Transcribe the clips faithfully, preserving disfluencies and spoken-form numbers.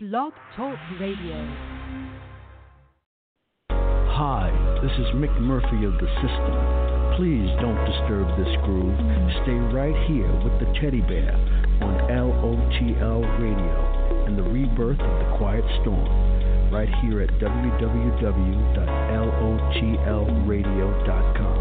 Blog Talk Radio. Hi, this is Mick Murphy of The System. Please don't disturb this groove. Stay right here with the Teddy Bear on L O T L Radio and the rebirth of the Quiet Storm right here at w w w dot l o t l radio dot com.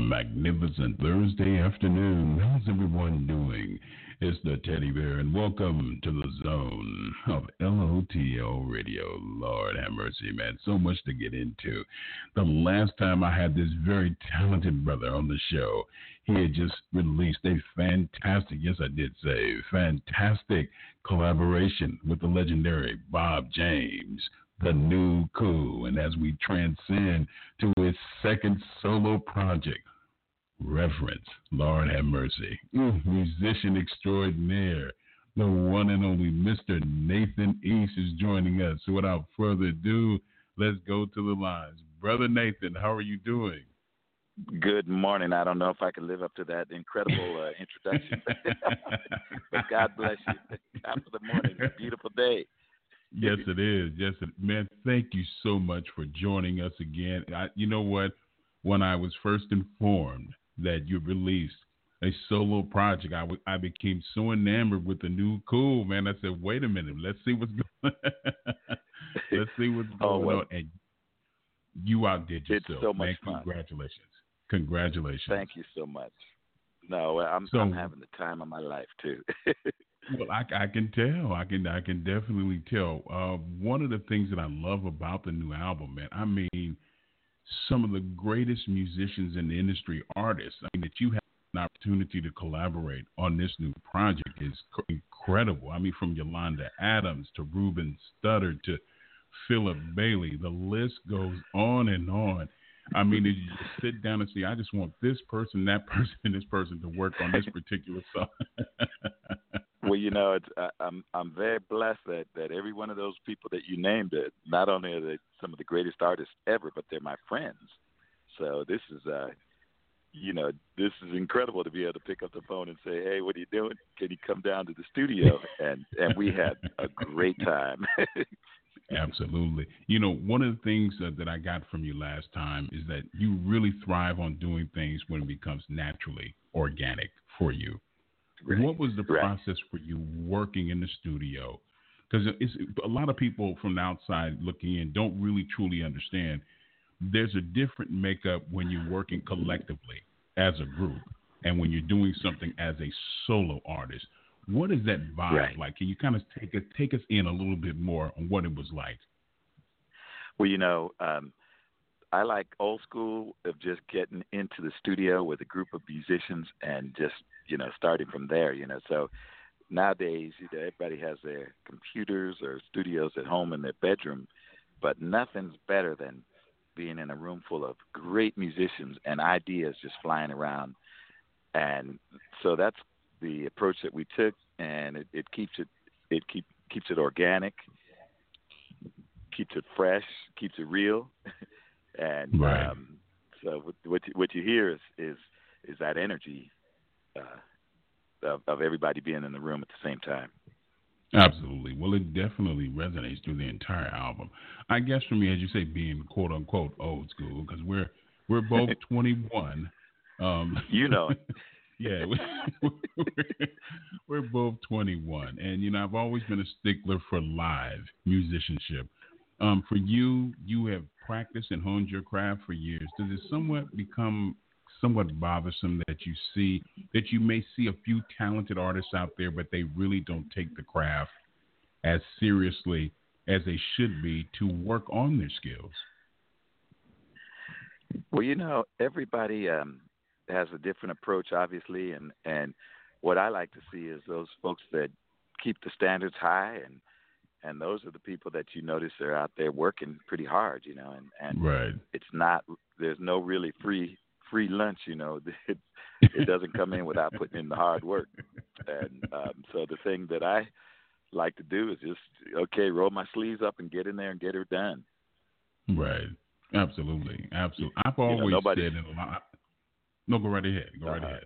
Magnificent Thursday afternoon. How's everyone doing? It's the Teddy Bear, and welcome to the zone of L O T L Radio. Lord have mercy, man. So much to get into. The last time I had this very talented brother on the show, he had just released a fantastic, yes, I did say, fantastic collaboration with the legendary Bob James, The New Coup. And as we transcend to his second solo project, Reverence, Lord have mercy, mm, musician extraordinaire, the one and only Mister Nathan East is joining us. So without further ado, let's go to the lines. Brother Nathan, how are you doing? Good morning. I don't know if I can live up to that incredible uh, introduction, but God bless you. Top of the morning, beautiful day. Yes, it is. Yes, it, man, thank you so much for joining us again. I, you know what? When I was first informed that you released a solo project, I, w- I became so enamored with The New Coup, man. I said, wait a minute, let's see what's going on. Let's see what's going oh, well, on. And you outdid yourself. It's so much man, fun. Congratulations. Congratulations. Thank you so much. No, I'm, so, I'm having the time of my life, too. Well, I, I can tell. I can I can definitely tell. Uh, one of the things that I love about the new album, man, I mean, some of the greatest musicians in the industry, artists, I mean, that you have an opportunity to collaborate on this new project is incredible. I mean, from Yolanda Adams to Ruben Studdard to Philip Bailey, the list goes on and on. I mean, you just sit down and see, I just want this person, that person, and this person to work on this particular song. Well, you know, it's, I, I'm I'm very blessed that, that every one of those people that you named, it, not only are they some of the greatest artists ever, but they're my friends. So this is, uh, you know, this is incredible to be able to pick up the phone and say, hey, what are you doing? Can you come down to the studio? And, and we had a great time. Absolutely. You know, one of the things uh, that I got from you last time is that you really thrive on doing things when it becomes naturally organic for you. Right. What was the right. process for you working in the studio? Because a lot of people from the outside looking in don't really truly understand there's a different makeup when you're working collectively as a group and when you're doing something as a solo artist. What is that vibe right. like? Can you kind of take us, take us in a little bit more on what it was like? Well, you know, um, I like old school of just getting into the studio with a group of musicians and just, you know, starting from there, you know. So nowadays, you know, everybody has their computers or studios at home in their bedroom, but nothing's better than being in a room full of great musicians and ideas just flying around. And so that's the approach that we took, and it, it keeps it it keep, keeps it organic, keeps it fresh, keeps it real. And right. um, so what, what, you, what you hear is, is, is that energy uh, of, of everybody being in the room at the same time. Absolutely. Well, it definitely resonates through the entire album. I guess for me, as you say, being quote unquote old school, because we're, we're both twenty-one. Um, you know, yeah, we're, we're both twenty-one. And, you know, I've always been a stickler for live musicianship. Um, for you, you have practiced and honed your craft for years. Does it somewhat become somewhat bothersome that you see, that you may see a few talented artists out there, but they really don't take the craft as seriously as they should be to work on their skills? Well, you know, everybody um, has a different approach, obviously, and, and what I like to see is those folks that keep the standards high, and and those are the people that you notice are out there working pretty hard, you know, and, and right. it's not, there's no really free free lunch, you know. It, it doesn't come in without putting in the hard work. And um, so the thing that I like to do is just, okay, roll my sleeves up and get in there and get it done. Right. Absolutely. Absolutely. I've always you know, nobody, said it a lot. No, go right ahead. Go right uh, ahead.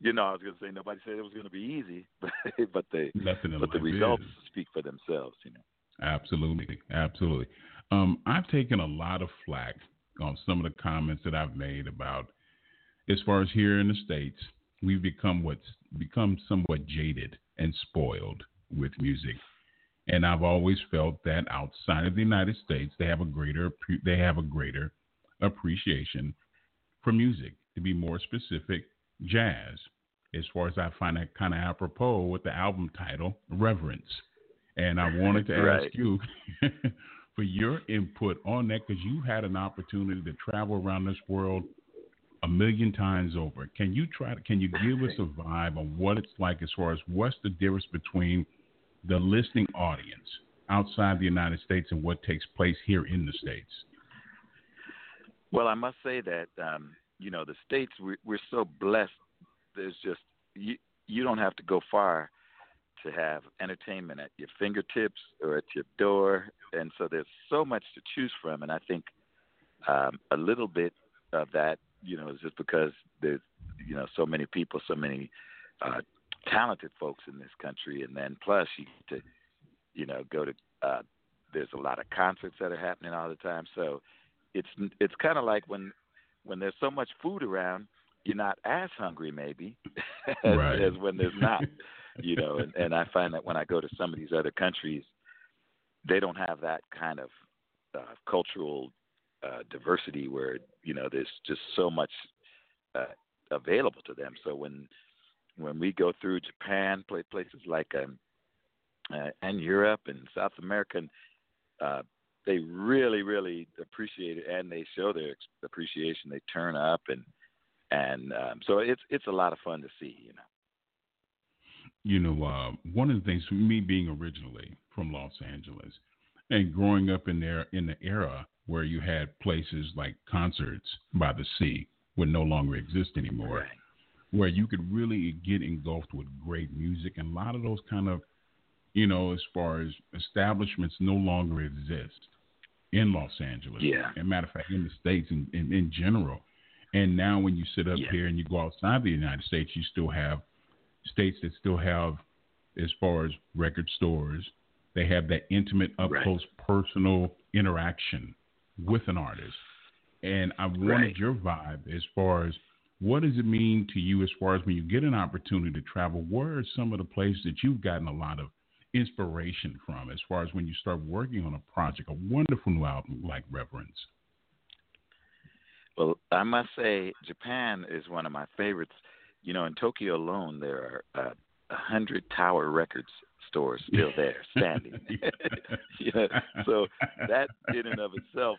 You know, I was going to say nobody said it was going to be easy, but but the but the results is. speak for themselves. You know. Absolutely, absolutely. Um, I've taken a lot of flack on some of the comments that I've made about, as far as here in the States, we've become what's become somewhat jaded and spoiled with music, and I've always felt that outside of the United States, they have a greater they have a greater appreciation for music. To be more specific, jazz. As far as I find that kind of apropos with the album title, Reverence. And I wanted to right. ask you for your input on that, because you had an opportunity to travel around this world a million times over. Can you try to, can you give us a vibe on what it's like as far as what's the difference between the listening audience outside the United States and what takes place here in the States? Well, I must say that, um, you know, the States, we're, we're so blessed. There's just, you, you don't have to go far to have entertainment at your fingertips or at your door. And so there's so much to choose from. And I think um, a little bit of that, you know, is just because there's, you know, so many people, so many uh, talented folks in this country. And then plus you get to, you know, go to, uh, there's a lot of concerts that are happening all the time. So it's, it's kind of like when, when there's so much food around, you're not as hungry maybe as, right. as when there's not, you know, and, and I find that when I go to some of these other countries, they don't have that kind of uh, cultural uh, diversity where, you know, there's just so much uh, available to them. So when, when we go through Japan, play places like, um, uh, and Europe and South America, and, uh, they really, really appreciate it, and they show their appreciation. They turn up, and and um, so it's it's a lot of fun to see, you know. You know, uh, one of the things for me being originally from Los Angeles and growing up in there in the era where you had places like Concerts by the Sea would no longer exist anymore, right. where you could really get engulfed with great music, and a lot of those kind of, you know, as far as establishments no longer exist in Los Angeles. Yeah. As a matter of fact, in the States in, in, in general. And now when you sit up yeah. here and you go outside the United States, you still have states that still have, as far as record stores, they have that intimate, up-close, right. personal interaction with an artist. And I wanted right. your vibe as far as what does it mean to you as far as when you get an opportunity to travel, where are some of the places that you've gotten a lot of inspiration from as far as when you start working on a project, a wonderful new album like Reverence? Well, I must say Japan is one of my favorites. You know, in Tokyo alone, there are a uh, hundred Tower Records stores still there standing. You know, so that in and of itself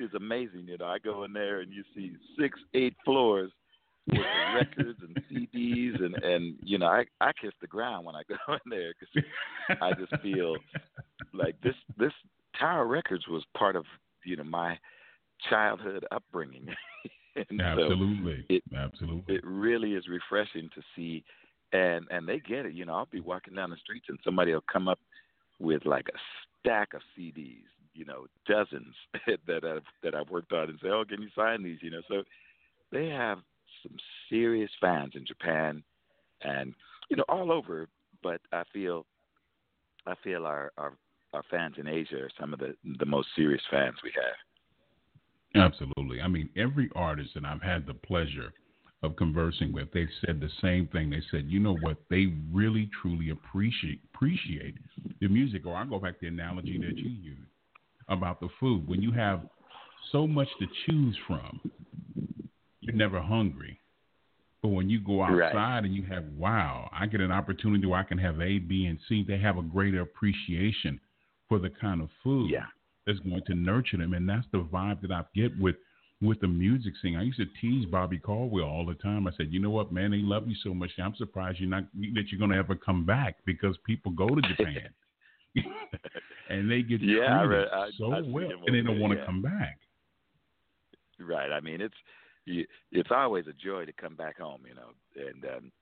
is amazing. You know, I go in there and you see six, eight floors with the records and C Ds, and, and you know, I, I kiss the ground when I go in there because I just feel like this this Tower Records was part of, you know, my childhood upbringing. Absolutely, so it, absolutely. It really is refreshing to see, and and they get it. You know, I'll be walking down the streets and somebody will come up with like a stack of C Ds, you know, dozens that I've, that I've worked on, and say, oh, can you sign these? You know, so they have some serious fans in Japan and, you know, all over, but I feel I feel our, our, our fans in Asia are some of the, the most serious fans we have. Absolutely. I mean, every artist that I've had the pleasure of conversing with, they've said the same thing. They said, you know what, they really, truly appreciate appreciate the music. Or I go back to the analogy that you used about the food. When you have so much to choose from, you're never hungry. But when you go outside right. and you have, wow, I get an opportunity where I can have A, B, and C, they have a greater appreciation for the kind of food yeah. that's going to nurture them. And that's the vibe that I get with with the music scene. I used to tease Bobby Caldwell all the time. I said, you know what, man, they love you so much. I'm surprised you're not that you're going to ever come back, because people go to Japan and they get yeah, treated I, I, so I, I well, and they don't want to yeah. come back. Right. I mean, it's it's always a joy to come back home, you know, and, um,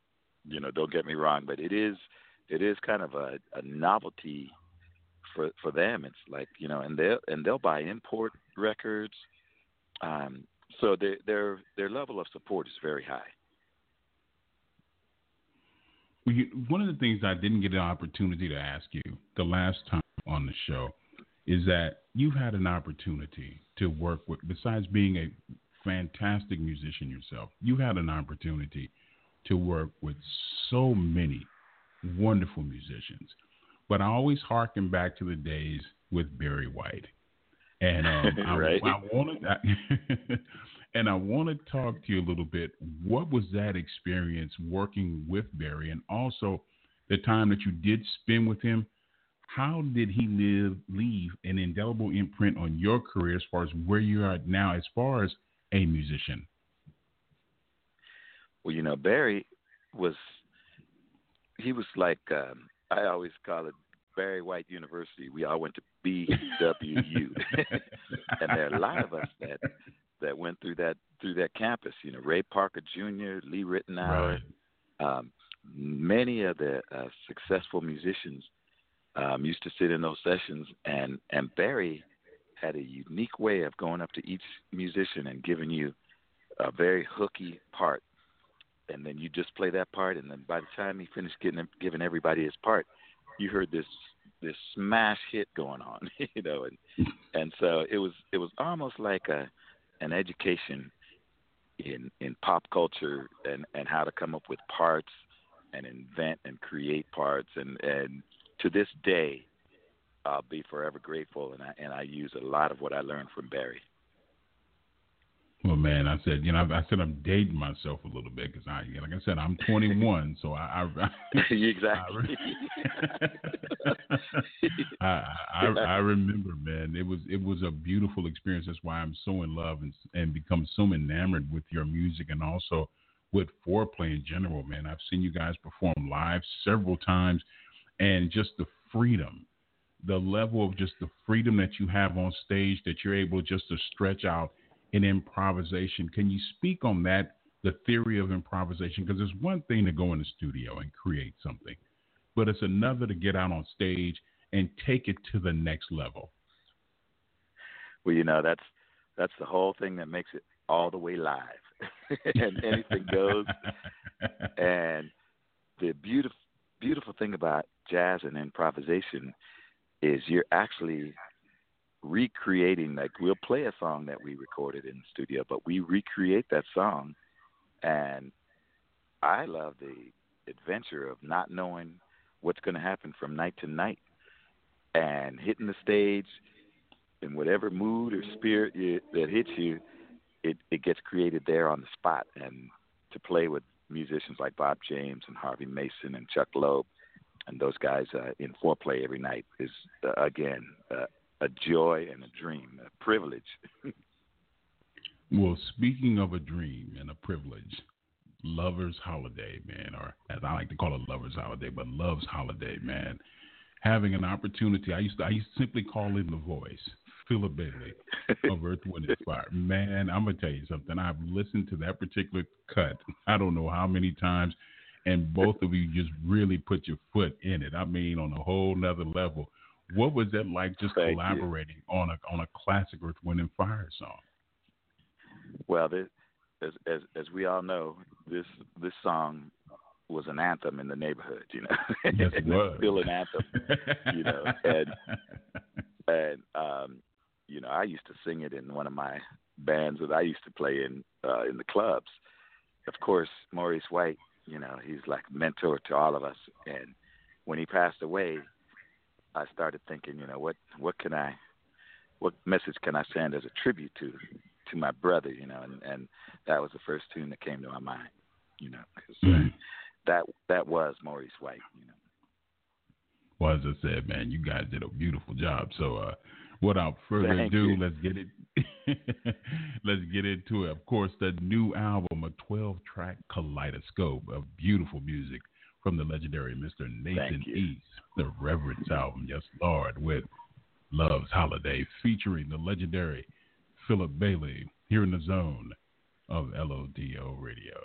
you know, don't get me wrong, but it is it is kind of a, a novelty for for them. It's like, you know, and they'll, and they'll buy import records. Um, so their their their level of support is very high. Well, you, one of the things I didn't get an opportunity to ask you the last time on the show is that you've had an opportunity to work with, besides being a fantastic musician yourself, you had an opportunity to work with so many wonderful musicians. But I always harken back to the days with Barry White. And um, I, right. I want to, and I want to talk to you a little bit. What was that experience working with Barry, and also the time that you did spend with him? How did he live, leave an indelible imprint on your career as far as where you are now, as far as a musician? Well, you know, Barry was, he was like, um, I always call it Barry White University. We all went to B W U, and there are a lot of us that that went through that through that campus. You know, Ray Parker Junior, Lee Ritenour, right. um, many of the uh, successful musicians um, used to sit in those sessions, and and Barry had a unique way of going up to each musician and giving you a very hooky part, and then you just play that part, and then by the time he finished getting giving everybody his part, you heard this this smash hit going on, you know, and and so it was it was almost like a an education in in pop culture and, and how to come up with parts and invent and create parts, and, and to this day I'll be forever grateful, and I and I use a lot of what I learned from Barry. Well, man, I said, you know, I, I said I'm dating myself a little bit because I, like I said, I'm twenty-one, so I, I, I exactly. I, I, I, I remember, man, it was it was a beautiful experience. That's why I'm so in love and and become so enamored with your music, and also with Fourplay in general, man. I've seen you guys perform live several times, and just the freedom, the level of just the freedom that you have on stage, that you're able just to stretch out in improvisation. Can you speak on that, the theory of improvisation? Because it's one thing to go in the studio and create something, but it's another to get out on stage and take it to the next level. Well, you know, that's that's the whole thing that makes it all the way live. And anything goes. And the beautiful, beautiful thing about jazz and improvisation is you're actually recreating, like we'll play a song that we recorded in the studio, but we recreate that song. And I love the adventure of not knowing what's going to happen from night to night, and hitting the stage in whatever mood or spirit you, that hits you, it, it gets created there on the spot. And to play with musicians like Bob James and Harvey Mason and Chuck Loeb and those guys uh, in Fourplay every night is uh, again uh, a joy and a dream, a privilege. Well, speaking of a dream and a privilege, Lover's Holiday, man, or as I like to call it, Lover's Holiday, but Love's Holiday, man. Having an opportunity, I used to, I used to simply call him the voice, Philip Bailey of Earth, Wind and Fire. Man, I'm gonna tell you something. I've listened to that particular cut, I don't know how many times, and both of you just really put your foot in it. I mean, on a whole nother level. What was it like just Thank collaborating you. on a on a classic Earth, Wind and Fire song? Well, this, as, as as we all know, this this song was an anthem in the neighborhood, you know. Yes, it was. It's still an anthem, you know. And and um, you know, I used to sing it in one of my bands that I used to play in uh, in the clubs. Of course, Maurice White, you know, he's like a mentor to all of us. And when he passed away, I started thinking, you know, what, what can I, what message can I send as a tribute to, to my brother, you know, and, and that was the first tune that came to my mind, you know, cause mm-hmm. that, that was Maurice White, you know. Well, as I said, man, you guys did a beautiful job. So uh, without further Thank ado, you. let's get it, Let's get into it. Of course, the new album, a twelve-track kaleidoscope of beautiful music from the legendary Mister Nathan East, the Reverence album, yes, Lord, with Love's Holiday, featuring the legendary Philip Bailey, here in the zone of L O T L Radio.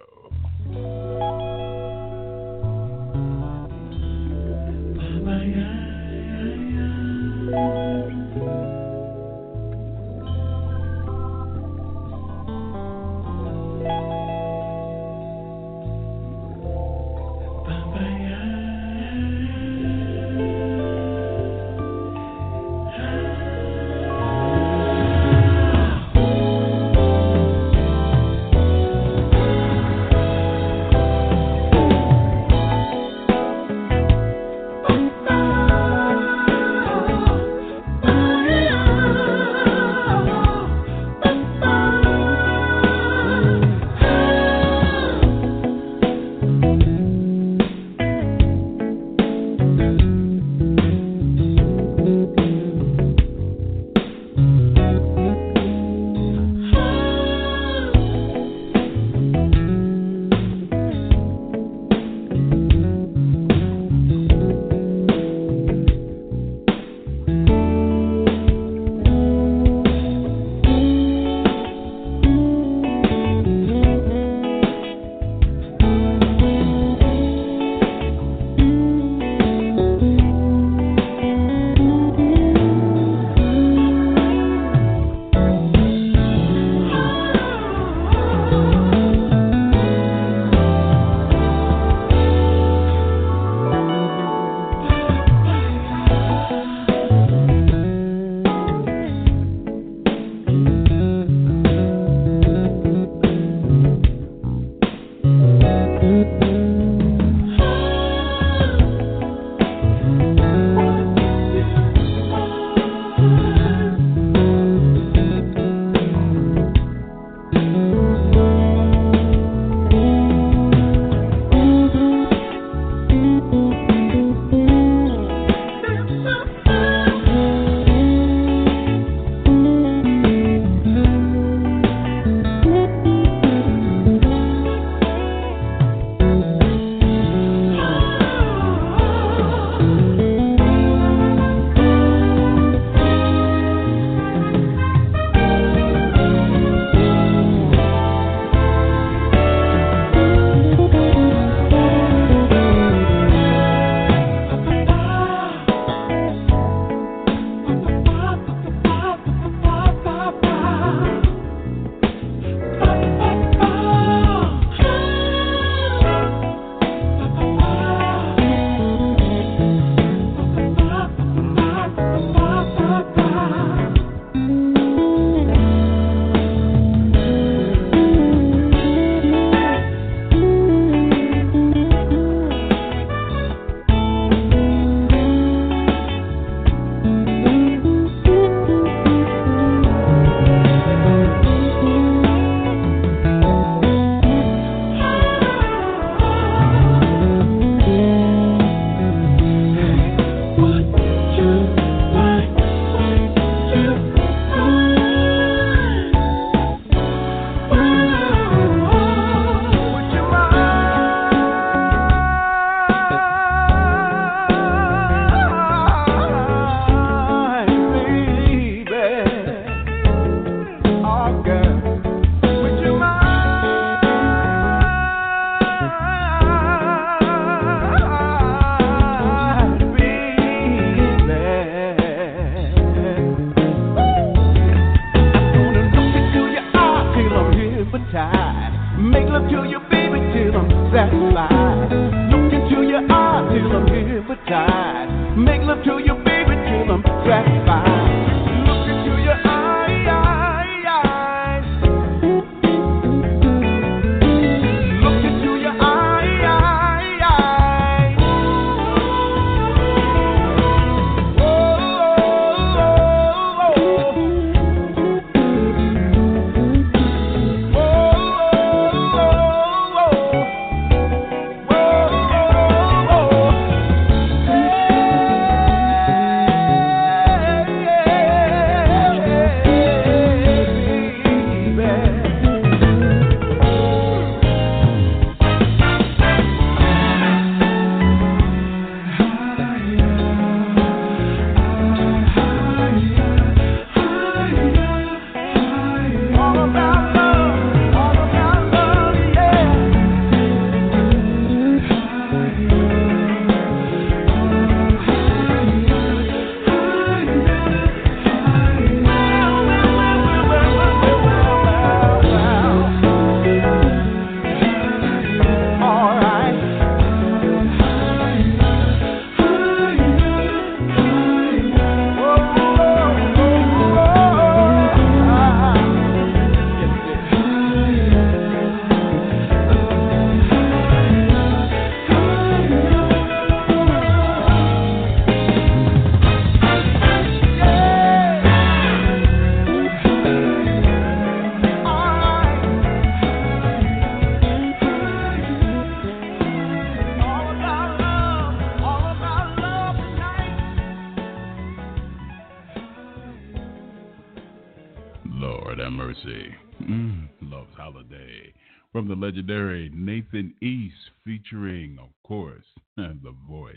Mercy, mm, Love's Holiday, from the legendary Nathan East, featuring, of course, the voice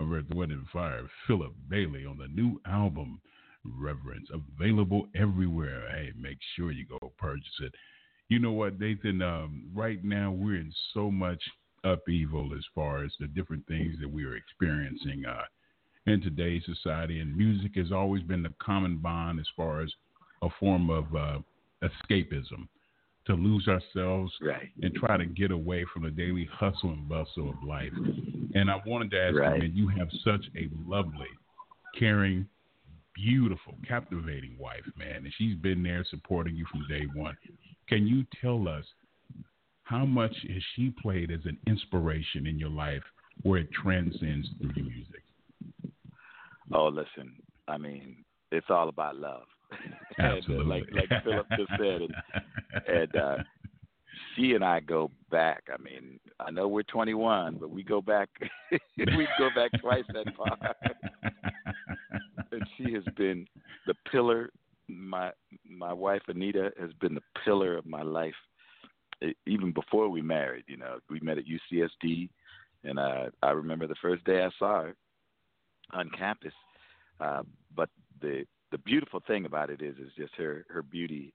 of Earth, Wind and Fire, Philip Bailey, on the new album, Reverence, available everywhere. Hey, make sure you go purchase it. You know what, Nathan, um, right now we're in so much upheaval as far as the different things that we are experiencing uh, in today's society, and music has always been the common bond as far as a form of uh, escapism, to lose ourselves right. and try to get away from the daily hustle and bustle of life. And I wanted to ask right. you, man, you have such a lovely, caring, beautiful, captivating wife, man, and she's been there supporting you from day one. Can you tell us how much has she played as an inspiration in your life where it transcends through your music? Oh, listen, I mean, it's all about love. Absolutely. and, uh, like like Philip just said. And, and uh, she and I go back. I mean, I know we're twenty-one, but we go back. we go back twice that far. And she has been the pillar. My my wife, Anita, has been the pillar of my life. It, even before we married, you know, we met at U C S D. And uh, I remember the first day I saw her on campus. Uh, but the the beautiful thing about it is, is just her, her beauty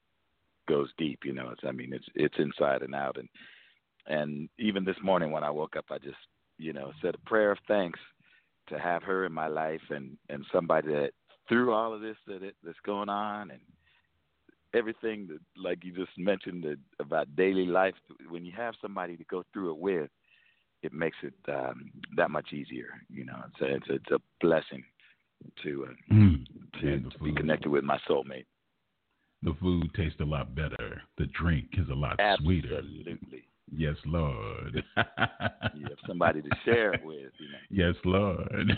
goes deep, you know. It's, I mean, it's it's inside and out. And and even this morning when I woke up, I just, you know, said a prayer of thanks to have her in my life, and, and somebody that through all of this that it, that's going on, and everything that, like you just mentioned, that, about daily life, when you have somebody to go through it with, it makes it um, that much easier, you know. It's a, it's a, it's a blessing to uh, mm, to, to be connected with my soulmate. The food tastes a lot better. The drink is a lot Absolutely. sweeter. Absolutely. Yes, Lord. You have somebody to share it with, you know. Yes, Lord.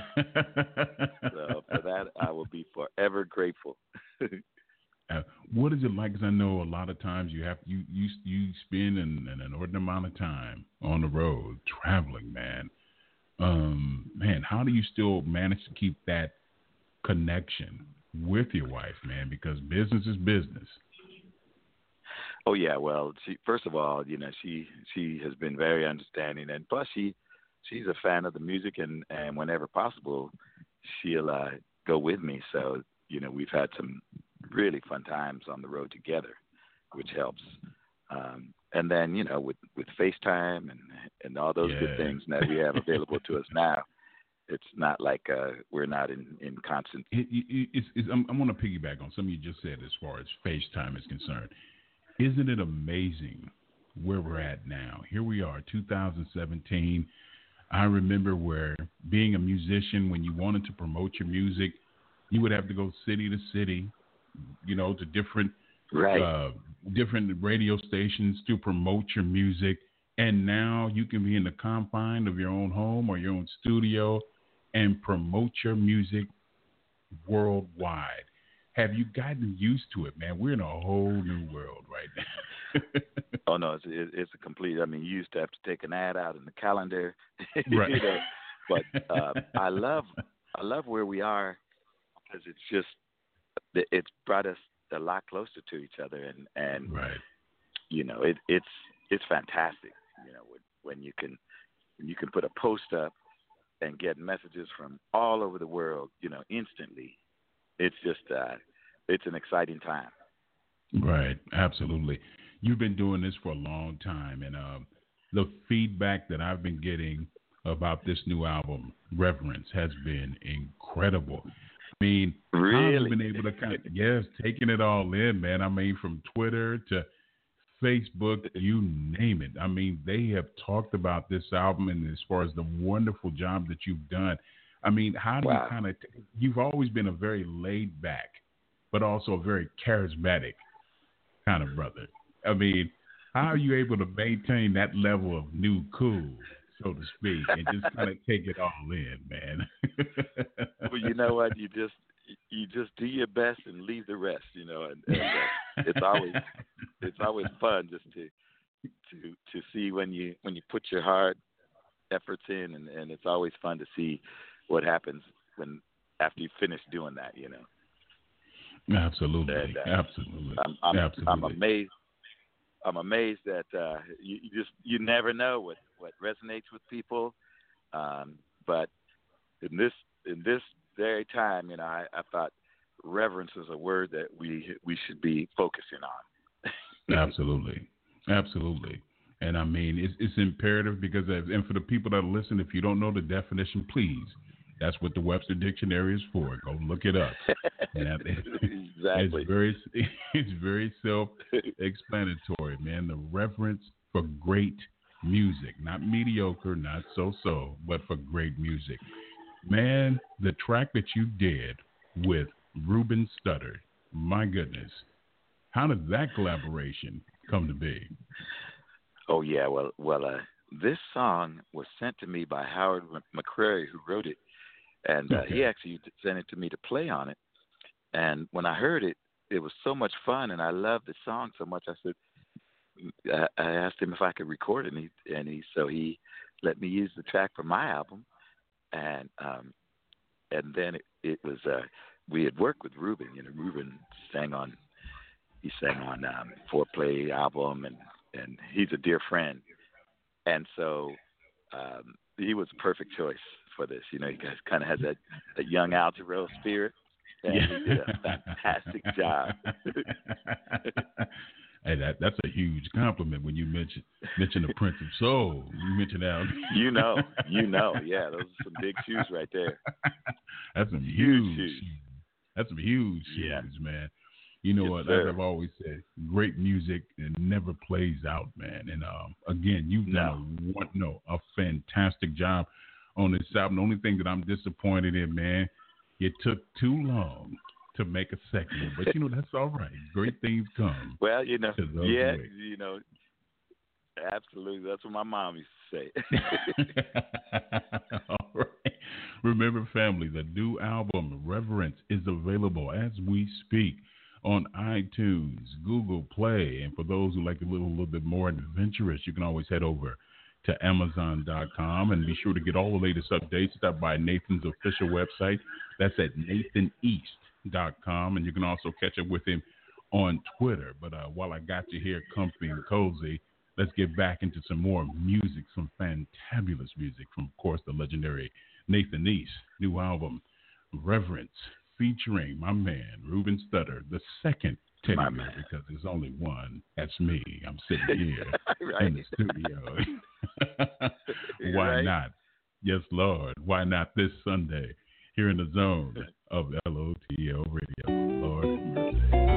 So for that, I will be forever grateful. Uh, what is it like? Because I know a lot of times you have you you you spend an, an inordinate amount of time on the road traveling, man. Um, man, how do you still manage to keep that connection with your wife, man? Because business is business. Oh yeah, well, she, first of all, you know, she she has been very understanding, and plus she she's a fan of the music, and, and whenever possible, she'll uh, go with me. So you know, we've had some really fun times on the road together, which helps. Um, and then, you know, with, with FaceTime and, and all those yeah. good things that we have available to us now, it's not like uh, we're not in, in constant. It, it, it's, it's, I'm, I'm going to piggyback on something you just said as far as FaceTime is concerned. Isn't it amazing where we're at now? Here we are, two thousand seventeen. I remember where being a musician, when you wanted to promote your music, you would have to go city to city, you know, to different right. uh, different radio stations to promote your music. And now you can be in the confine of your own home or your own studio and promote your music worldwide. Have you gotten used to it, man? We're in a whole new world right now. Oh, no, it's, it's a complete, I mean, you used to have to take an ad out in the calendar. Right. You know? But uh, I love, I love where we are, because it's just, it's brought us a lot closer to each other, and, and right. you know, it, it's it's fantastic. You know, when, when you can when you can put a post up and get messages from all over the world, you know, instantly. It's just uh, it's an exciting time. Right, absolutely. You've been doing this for a long time, and uh, the feedback that I've been getting about this new album, Reverence, has been incredible. I mean, really? I've been able to kind of, yes, taking it all in, man. I mean, from Twitter to Facebook, you name it. I mean, they have talked about this album, and as far as the wonderful job that you've done. I mean, how do wow. you kind of, you've always been a very laid back, but also a very charismatic kind of brother. I mean, how are you able to maintain that level of new cool, so to speak, and just kind of take it all in, man? Well, you know what? You just you just do your best and leave the rest, you know. And, and uh, it's always it's always fun just to to to see when you when you put your hard efforts in, and, and it's always fun to see what happens when after you finish doing that, you know. Absolutely, and, uh, absolutely. I'm, I'm, absolutely. I'm amazed. I'm amazed that uh, you, you just you never know what, what resonates with people. Um, but in this in this very time, you know, I, I thought reverence is a word that we we should be focusing on. Absolutely, absolutely. And I mean, it's, it's imperative because, and for the people that listen, if you don't know the definition, please. That's what the Webster Dictionary is for. Go look it up. That, exactly. It's very, it's very self-explanatory, man. The reverence for great music, not mediocre, not so-so, but for great music. Man, the track that you did with Ruben Studdard, my goodness, how did that collaboration come to be? Oh yeah, well, well, uh, this song was sent to me by Howard McCrary, who wrote it. And uh, okay. he actually sent it to me to play on it. And when I heard it, it was so much fun, and I loved the song so much. I said, I, I asked him if I could record it, and he, and he so he let me use the track for my album. And um, and then it, it was uh, we had worked with Ruben. You know, Ruben sang on he sang on um, Fourplay album, and and he's a dear friend. And so um, he was the perfect choice for this. You know, he kind of has that, that young Al Jarrell spirit, and yeah. he did a fantastic job. Hey, that, that's a huge compliment when you mention mention the Prince of Soul. You mentioned Al. You know, you know, yeah, those are some big shoes right there. That's some huge, huge shoes. That's some huge yeah. shoes, man. You know yes, what? Sir. As I've always said, great music and never plays out, man. And um, again, you've done no. A, no, a fantastic job on this album. The only thing that I'm disappointed in, man, it took too long to make a second. But you know, that's all right. Great things come. Well, you know, yeah, ways. you know, absolutely. That's what my mom used to say. All right. Remember, family, the new album Reverence is available as we speak on iTunes, Google Play, and for those who like a little, little bit more adventurous, you can always head over to Amazon dot com and be sure to get all the latest updates. Stop by Nathan's official website. That's at Nathan East dot com, and you can also catch up with him on Twitter. But uh, while I got you here comfy and cozy, let's get back into some more music, some fantabulous music from, of course, the legendary Nathan East. New album, Reverence, featuring my man, Ruben Studdard, the second Teddy my Bear, man. Because there's only one. That's me. I'm sitting here right. in the studio. Why right. not? Yes, Lord. Why not this Sunday here in the zone of L O T L Radio? Lord have mercy.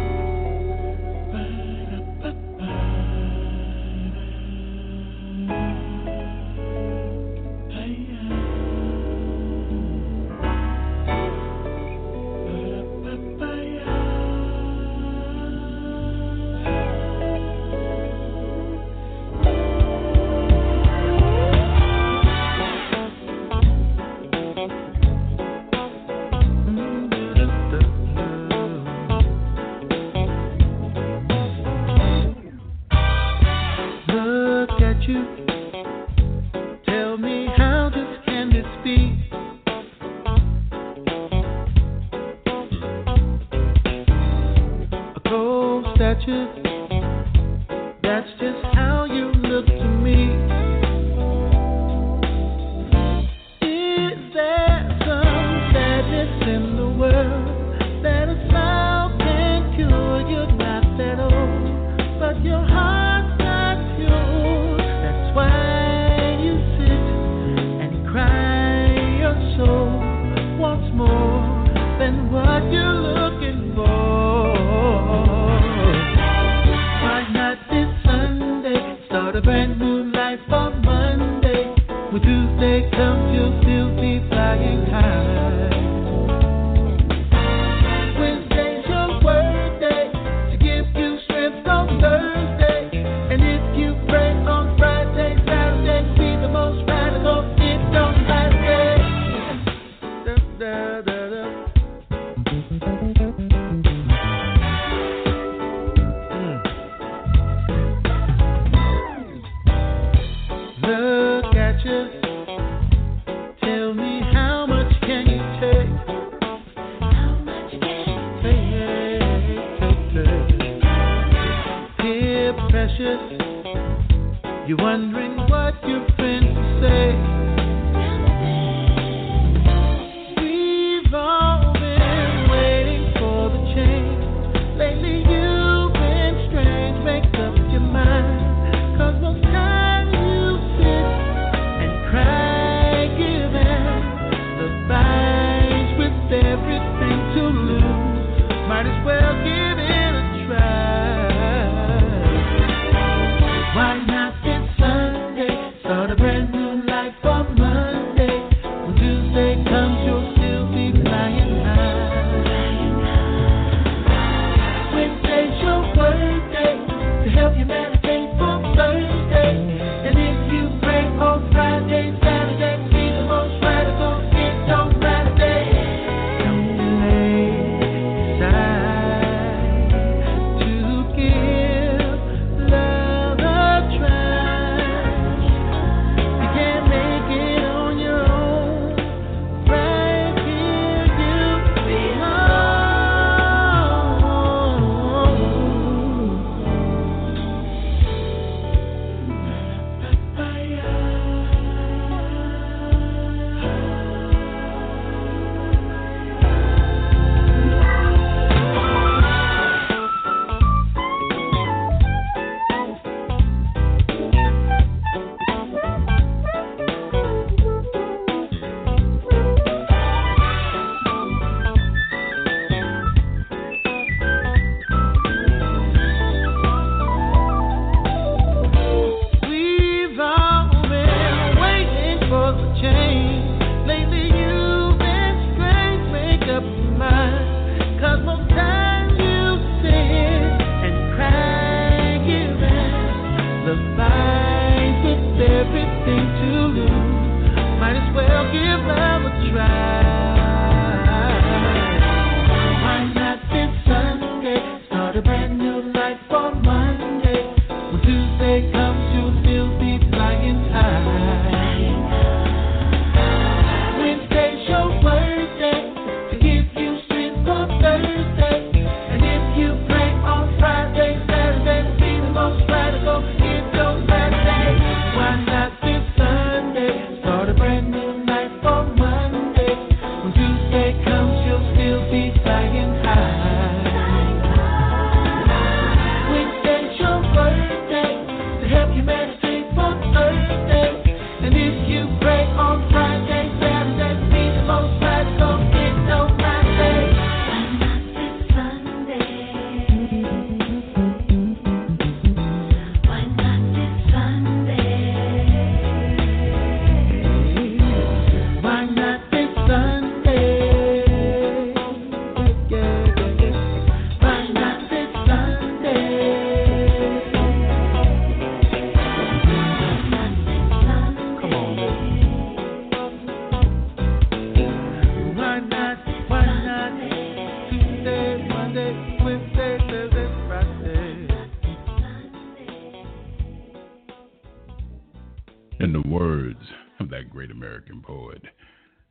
Look at you. Tell me how much can you tell? precious. You're wondering what your friends say.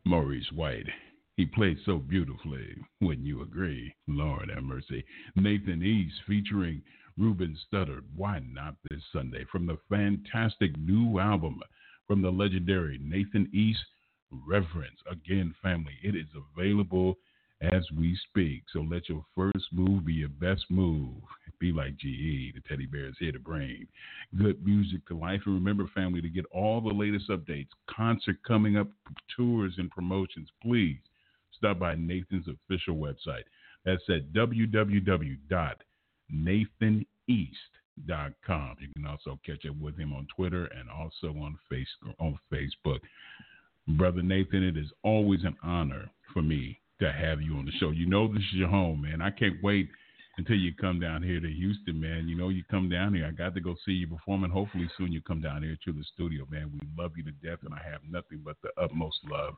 Maurice White, he played so beautifully, wouldn't you agree? Lord have mercy. Nathan East featuring Ruben Studdard, Why Not This Sunday? From the fantastic new album from the legendary Nathan East, Reverence. Again, family, it is available as we speak. So let your first move be your best move. Be like G E, the teddy bear is here to bring good music to life. And remember, family, to get all the latest updates, concert coming up, tours and promotions, please stop by Nathan's official website. That's at w w w dot nathan east dot com. You can also catch up with him on Twitter and also on Facebook. On Facebook. Brother Nathan, it is always an honor for me to have you on the show. You know this is your home, man. I can't wait until you come down here to Houston, man. You know, you come down here. I got to go see you perform, and hopefully soon you come down here to the studio, man. We love you to death, and I have nothing but the utmost love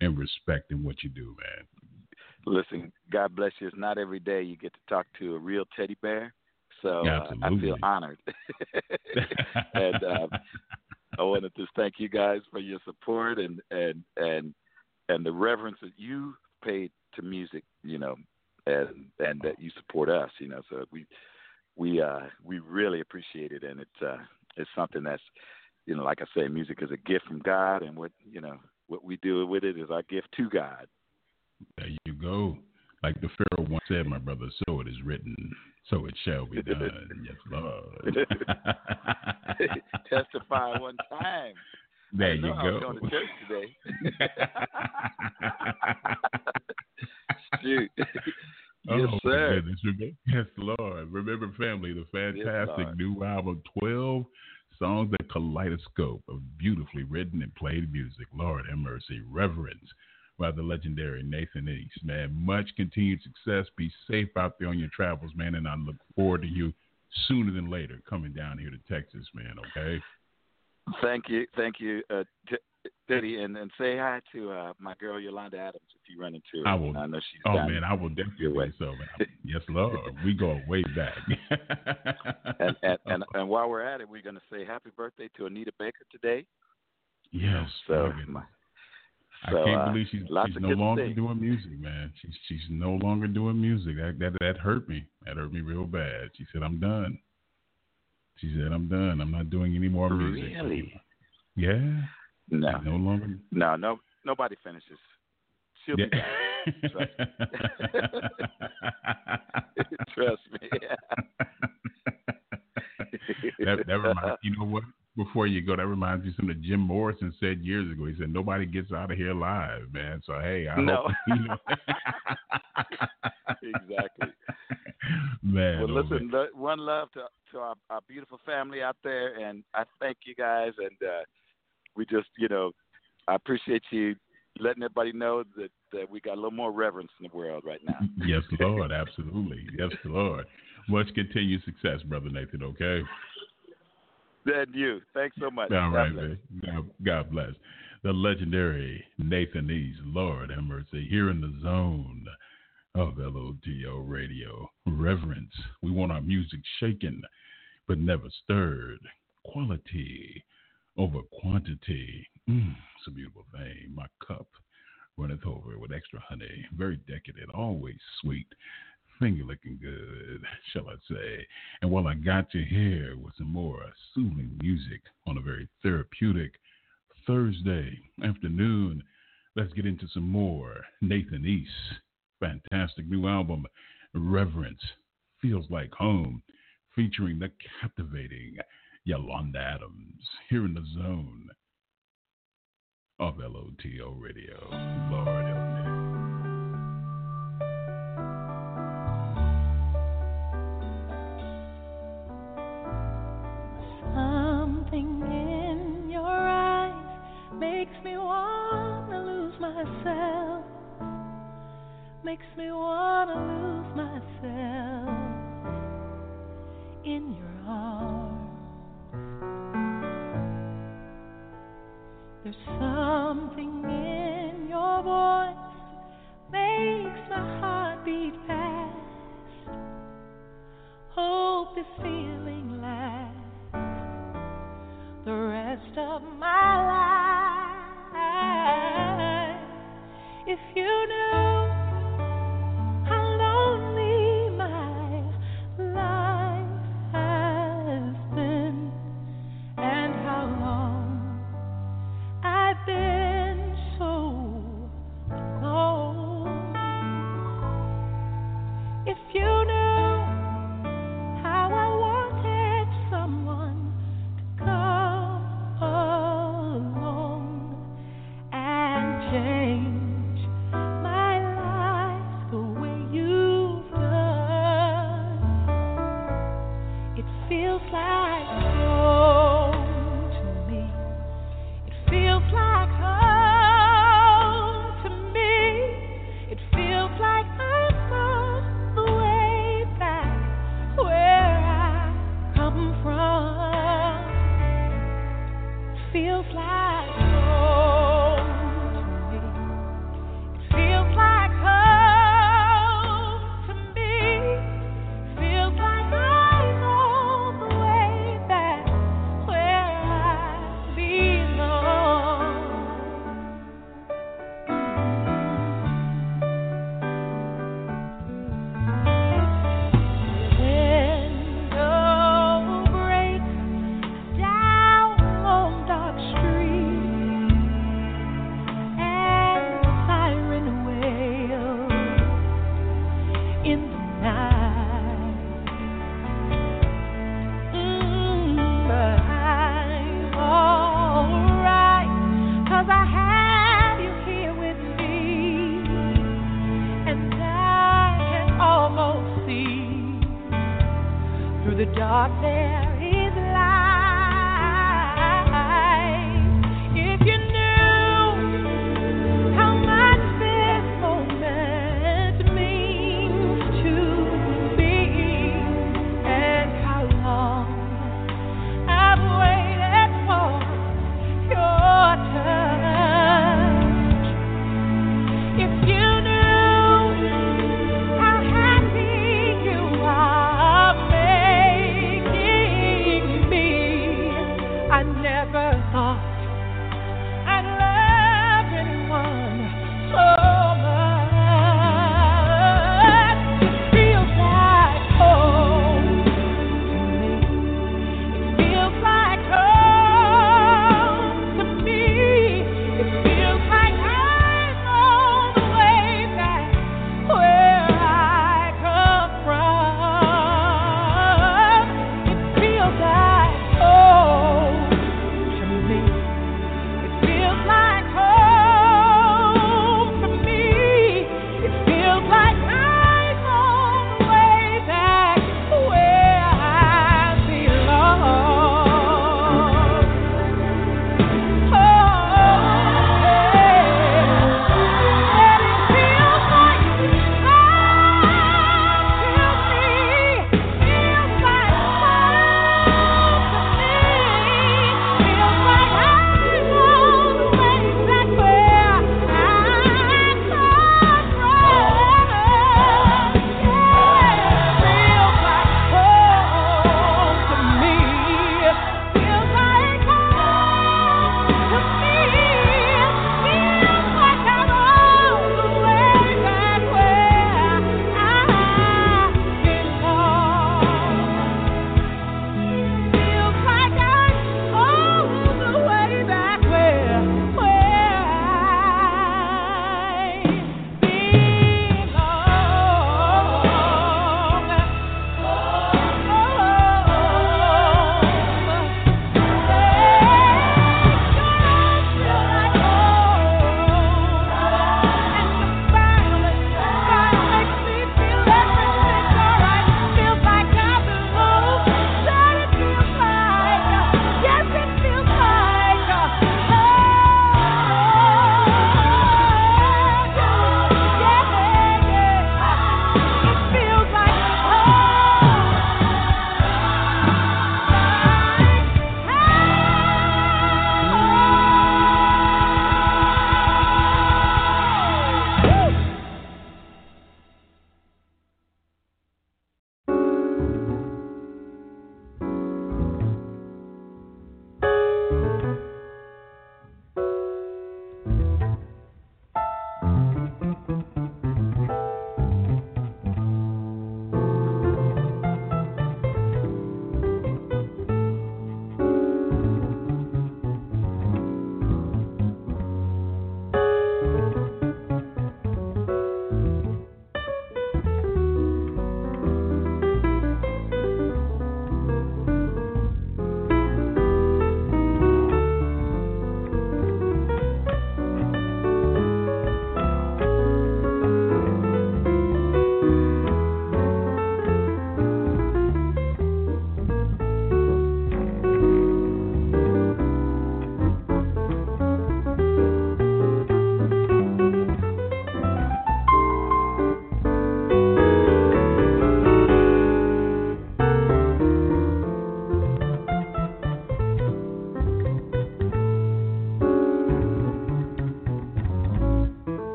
and respect in what you do, man. Listen, God bless you. It's not every day you get to talk to a real teddy bear, so uh, I feel honored. and um, I wanted to thank you guys for your support and and and, and the reverence that you paid to music, you know, and and that you support us, you know. So we we uh, we really appreciate it, and it's uh, it's something that's, you know, like I say, music is a gift from God, and what you know what we do with it is our gift to God. There you go. Like the Pharaoh once said, my brother, so it is written, so it shall be done. Yes, Lord. Testify one time. There you go. I was going to church today. Shoot. Yes, oh, sir. Goodness. Yes, Lord. Remember, family, the fantastic yes, new album, twelve Songs That Kaleidoscope of beautifully written and played music. Lord have mercy. Reverence by the legendary Nathan East. Man, much continued success. Be safe out there on your travels, man, and I look forward to you sooner than later coming down here to Texas, man, okay? Thank you. Thank you, uh, Teddy, and, and say hi to uh, my girl Yolanda Adams if you run into her. I will. I know she's oh, man, I will definitely way. So, man. Yes, Lord. We go way back. and, and, and, and while we're at it, we're going to say happy birthday to Anita Baker today. Yes. So, my, so I can't uh, believe she's, she's no longer things. doing music, man. She's she's no longer doing music. That, that that hurt me. That hurt me real bad. She said, I'm done. She said, I'm done. I'm not doing any more music. Really? Yeah. No. She's no longer. No, no, nobody finishes. She'll yeah. be done. Trust me. Trust me. that, that reminds, you know what? Before you go, that reminds me of something that Jim Morrison said years ago. He said, nobody gets out of here alive, man. So, hey, I no. hope you know. Exactly. Man, well, listen, man. Lo- one love to, to our, our beautiful family out there, and I thank you guys, and uh, we just, you know, I appreciate you letting everybody know that, that we got a little more reverence in the world right now. Yes, Lord, absolutely. Yes, Lord. Much continued success, Brother Nathan, okay? And you. Thanks so much. All right, man. God, God bless. The legendary Nathan East, Lord have mercy, here in the zone of L O T L Radio. Reverence. We want our music shaken, but never stirred. Quality over quantity. Mm, it's a beautiful thing. My cup runneth over with extra honey. Very decadent, always sweet. Finger looking good, shall I say. And while I got you here with some more soothing music on a very therapeutic Thursday afternoon, let's get into some more Nathan East. Fantastic new album, Reverence, Feels Like Home, featuring the captivating Yolanda Adams, here in the zone of L O T L Radio. Lord help me. Makes me wanna lose myself in your arms. There's something in your voice makes my heart beat fast. Hope this feeling lasts the rest of my life. If you knew been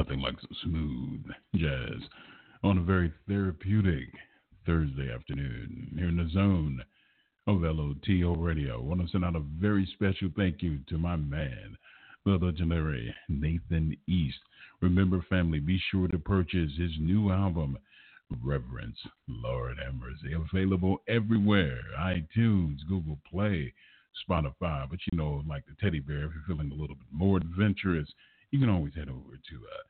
nothing like smooth jazz on a very therapeutic Thursday afternoon here in the zone of L O T L Radio. I want to send out a very special thank you to my man, the legendary Nathan East. Remember, family, be sure to purchase his new album, Reverence, Lord have mercy, available everywhere, iTunes, Google Play, Spotify. But you know, like the teddy bear, if you're feeling a little bit more adventurous, you can always head over to uh,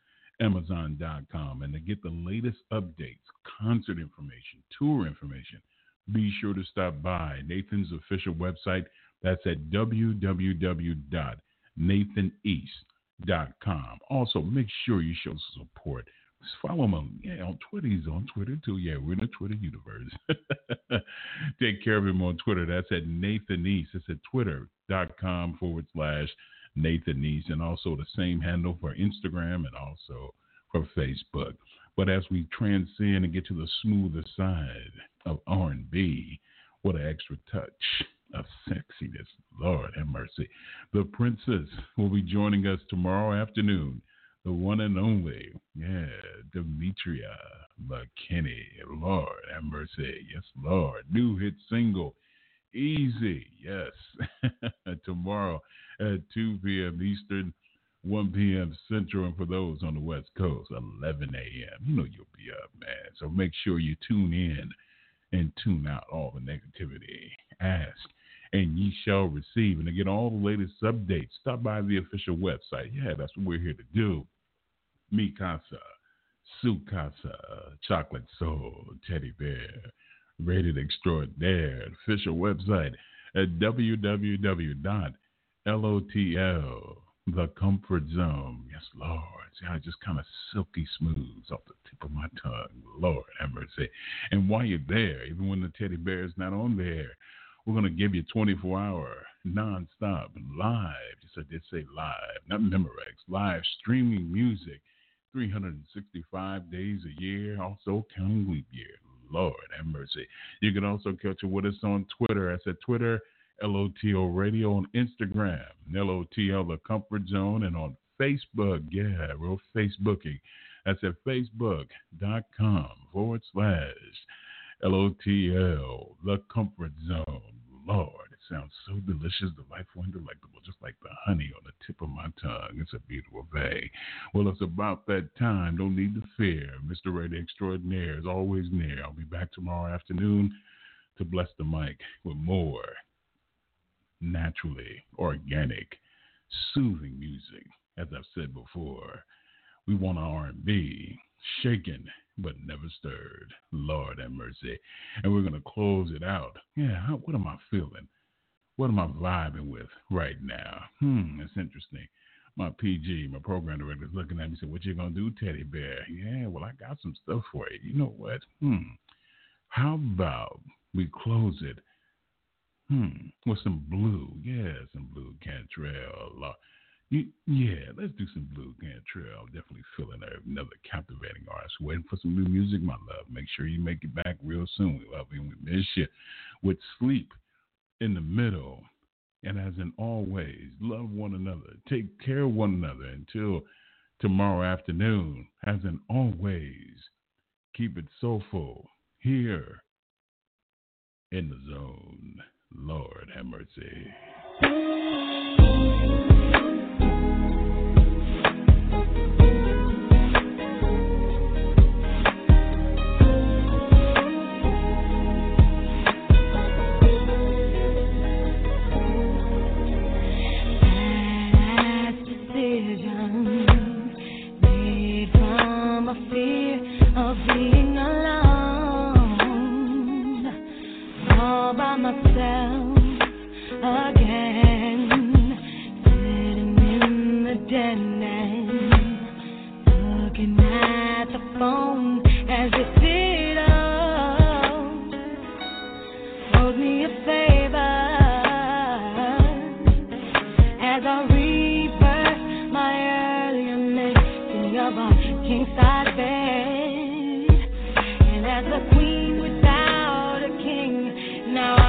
amazon dot com. And to get the latest updates, concert information, tour information, be sure to stop by Nathan's official website. That's at w w w dot nathan east dot com. Also, make sure you show support. Just follow him on, yeah, on Twitter. He's on Twitter, too. Yeah, we're in the Twitter universe. Take care of him on Twitter. That's at Nathan East. It's at twitter dot com forward slash Nathan East. And also the same handle for Instagram and also for Facebook. But as we transcend and get to the smoother side of R and B, what an extra touch of sexiness. Lord have mercy. The Princess will be joining us tomorrow afternoon. The one and only, yeah, Demetria McKinney. Lord have mercy. Yes, Lord. New hit single, Easy. Yes. Tomorrow at two p.m. Eastern, one p.m. Central. And for those on the West Coast, eleven a.m. You know you'll be up, man. So make sure you tune in and tune out all the negativity. Ask and ye shall receive. And to get all the latest updates, stop by the official website. Yeah, that's what we're here to do. Mi Casa, Su Casa, Chocolate Soul, Teddy Bear, Rated Extraordinaire. Official website at w w w dot l o t l, the comfort zone. Yes, Lord. See, I just kind of silky smooths off the tip of my tongue. Lord have mercy. And while you're there, even when the teddy bear is not on there, we're going to give you twenty-four hour, nonstop, live. I did say live, not Memorex, live streaming music, three hundred sixty-five days a year, also counting leap year. Lord have mercy. You can also catch with us on Twitter. That's at Twitter, L O T L Radio, on Instagram, L O T L, The Comfort Zone, and on Facebook. Yeah, we're Facebooking. That's at facebook dot com forward slash L O T L, The Comfort Zone. Lord, it sounds so delicious, delightful, and delectable, just like the honey on the tip of my tongue. It's a beautiful day. Well, it's about that time. Don't need to fear. Mister Ray the Extraordinaire is always near. I'll be back tomorrow afternoon to bless the mic with more naturally organic, soothing music. As I've said before, we want R and B, shaken but never stirred. Lord have mercy. And we're going to close it out. Yeah, how, what am I feeling? What am I vibing with right now? Hmm, it's interesting. My P G, my program director, is looking at me and said, what you going to do, teddy bear? Yeah, well, I got some stuff for you. You know what? Hmm. How about we close it Hmm, with some Blue. Yeah, some Blue Cantrell. You, yeah, let's do some Blue Cantrell. Definitely feeling another captivating artist. Waiting for some new music, my love. Make sure you make it back real soon. We love you and we miss you. With Sleep in the Middle. And as in always, love one another. Take care of one another until tomorrow afternoon. As in always, keep it soulful here in the zone. Lord have mercy. Last decisions made from a fear of being alone, all by myself. Again, sitting in the den and looking at the phone as it fiddles. Hold me a favor as I reverse my earlier mixing of a king-side bed, and as a queen without a king, now I